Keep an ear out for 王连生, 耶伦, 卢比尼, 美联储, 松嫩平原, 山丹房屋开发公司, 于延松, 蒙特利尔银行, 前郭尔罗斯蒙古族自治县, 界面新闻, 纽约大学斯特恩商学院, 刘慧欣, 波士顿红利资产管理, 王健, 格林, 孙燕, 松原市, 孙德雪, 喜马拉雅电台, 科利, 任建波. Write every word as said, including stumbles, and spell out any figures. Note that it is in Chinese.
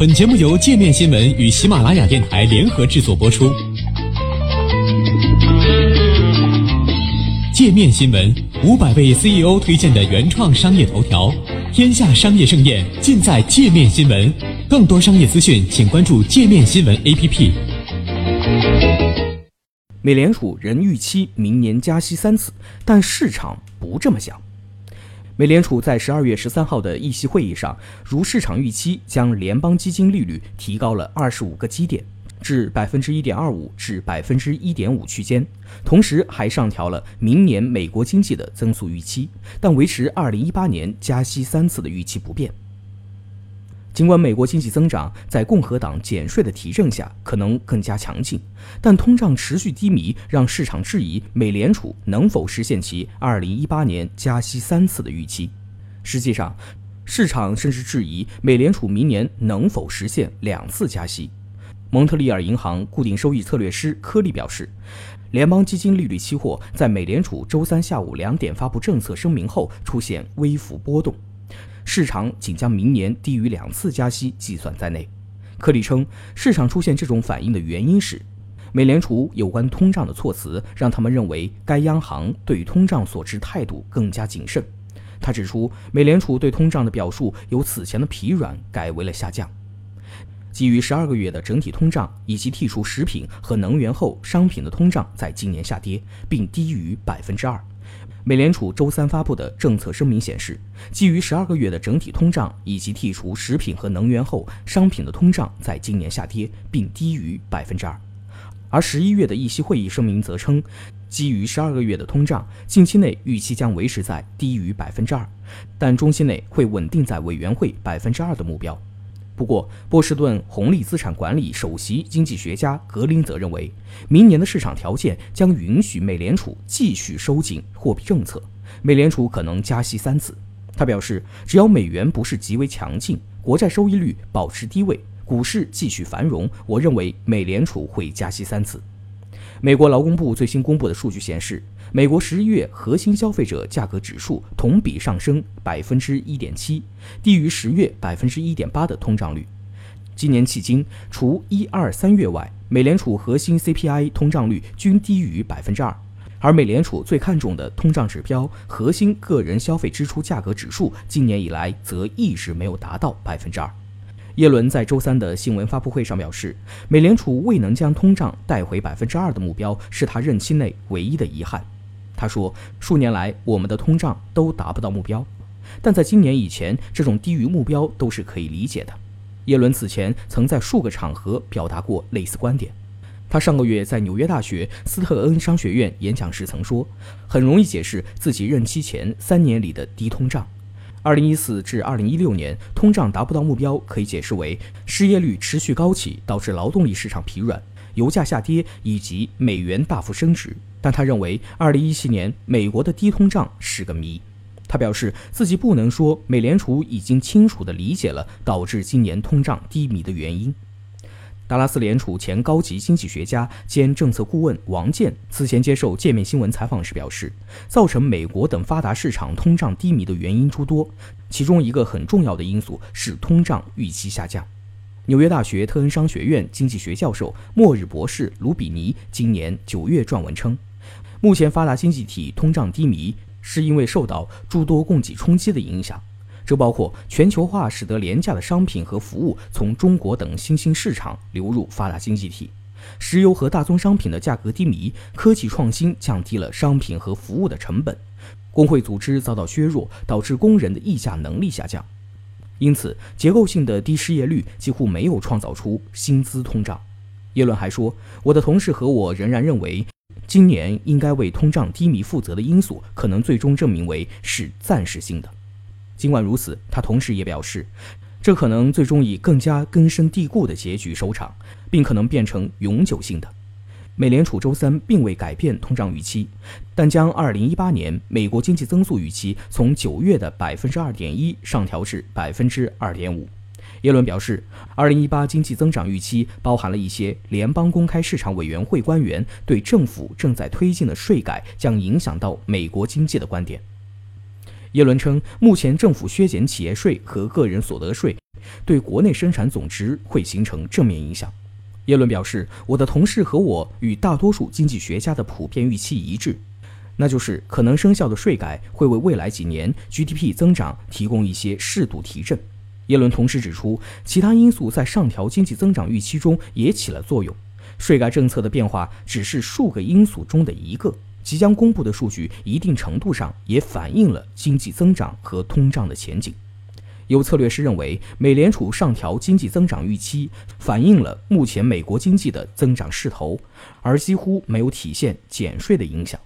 本节目由界面新闻与喜马拉雅电台联合制作播出。界面新闻五百位 C E O 推荐的原创商业头条，天下商业盛宴尽在界面新闻。更多商业资讯，请关注界面新闻 A P P。美联储仍预期明年加息三次，但市场不这么想。美联储在十二月十三号的议息会议上，如市场预期，将联邦基金利率提高了二十五个基点，至 百分之一点二五 至 百分之一点五 区间，同时还上调了明年美国经济的增速预期，但维持二零一八年加息三次的预期不变。尽管美国经济增长在共和党减税的提振下可能更加强劲，但通胀持续低迷让市场质疑美联储能否实现其二零一八年加息三次的预期。实际上，市场甚至质疑美联储明年能否实现两次加息。蒙特利尔银行固定收益策略师科利表示，联邦基金利率期货在美联储周三下午两点发布政策声明后出现微幅波动，市场仅将明年低于两次加息计算在内。科利称，市场出现这种反应的原因是，美联储有关通胀的措辞让他们认为该央行对通胀所持态度更加谨慎。他指出，美联储对通胀的表述由此前的疲软改为了下降。基于十二个月的整体通胀以及剔除食品和能源后，商品的通胀在今年下跌，并低于 百分之二。美联储周三发布的政策声明显示，基于十二个月的整体通胀以及剔除食品和能源后，商品的通胀在今年下跌，并低于 百分之二。而十一月的议息会议声明则称，基于十二个月的通胀近期内预期将维持在低于 百分之二， 但中期内会稳定在委员会 百分之二 的目标。不过，波士顿红利资产管理首席经济学家格林则认为，明年的市场条件将允许美联储继续收紧货币政策，美联储可能加息三次。他表示，只要美元不是极为强劲，国债收益率保持低位，股市继续繁荣，我认为美联储会加息三次。美国劳工部最新公布的数据显示，美国十一月核心消费者价格指数同比上升 百分之一点七， 低于十月 百分之一点八 的通胀率。今年迄今，除一、二、三月外，美联储核心 C P I 通胀率均低于 百分之二， 而美联储最看重的通胀指标核心个人消费支出价格指数，今年以来则一直没有达到 百分之二。耶伦在周三的新闻发布会上表示，美联储未能将通胀带回 百分之二 的目标是他任期内唯一的遗憾。他说，数年来我们的通胀都达不到目标，但在今年以前，这种低于目标都是可以理解的。耶伦此前曾在数个场合表达过类似观点。他上个月在纽约大学斯特恩商学院演讲时曾说，很容易解释自己任期前三年里的低通胀。二零一四至二零一六年，通胀达不到目标可以解释为失业率持续高企导致劳动力市场疲软、油价下跌以及美元大幅升值，但他认为二零一七年美国的低通胀是个谜。他表示，自己不能说美联储已经清楚地理解了导致今年通胀低迷的原因。达拉斯联储前高级经济学家兼政策顾问王健此前接受界面新闻采访时表示，造成美国等发达市场通胀低迷的原因诸多，其中一个很重要的因素是通胀预期下降。纽约大学特恩商学院经济学教授末日博士卢比尼今年九月撰文称，目前发达经济体通胀低迷是因为受到诸多供给冲击的影响，这包括全球化使得廉价的商品和服务从中国等新兴市场流入发达经济体，石油和大宗商品的价格低迷，科技创新降低了商品和服务的成本，工会组织遭到削弱，导致工人的议价能力下降。因此，结构性的低失业率几乎没有创造出薪资通胀。耶伦还说，我的同事和我仍然认为，今年应该为通胀低迷负责的因素可能最终证明为是暂时性的。尽管如此，他同时也表示，这可能最终以更加根深蒂固的结局收场，并可能变成永久性的。美联储周三并未改变通胀预期，但将二零一八年美国经济增速预期从九月的 百分之二点一 上调至 百分之二点五。耶伦表示，二零一八经济增长预期包含了一些联邦公开市场委员会官员对政府正在推进的税改将影响到美国经济的观点。耶伦称，目前政府削减企业税和个人所得税对国内生产总值会形成正面影响。耶伦表示，我的同事和我与大多数经济学家的普遍预期一致，那就是可能生效的税改会为未来几年 G D P 增长提供一些适度提振。耶伦同时指出，其他因素在上调经济增长预期中也起了作用，税改政策的变化只是数个因素中的一个，即将公布的数据一定程度上也反映了经济增长和通胀的前景。有策略师认为，美联储上调经济增长预期反映了目前美国经济的增长势头，而几乎没有体现减税的影响。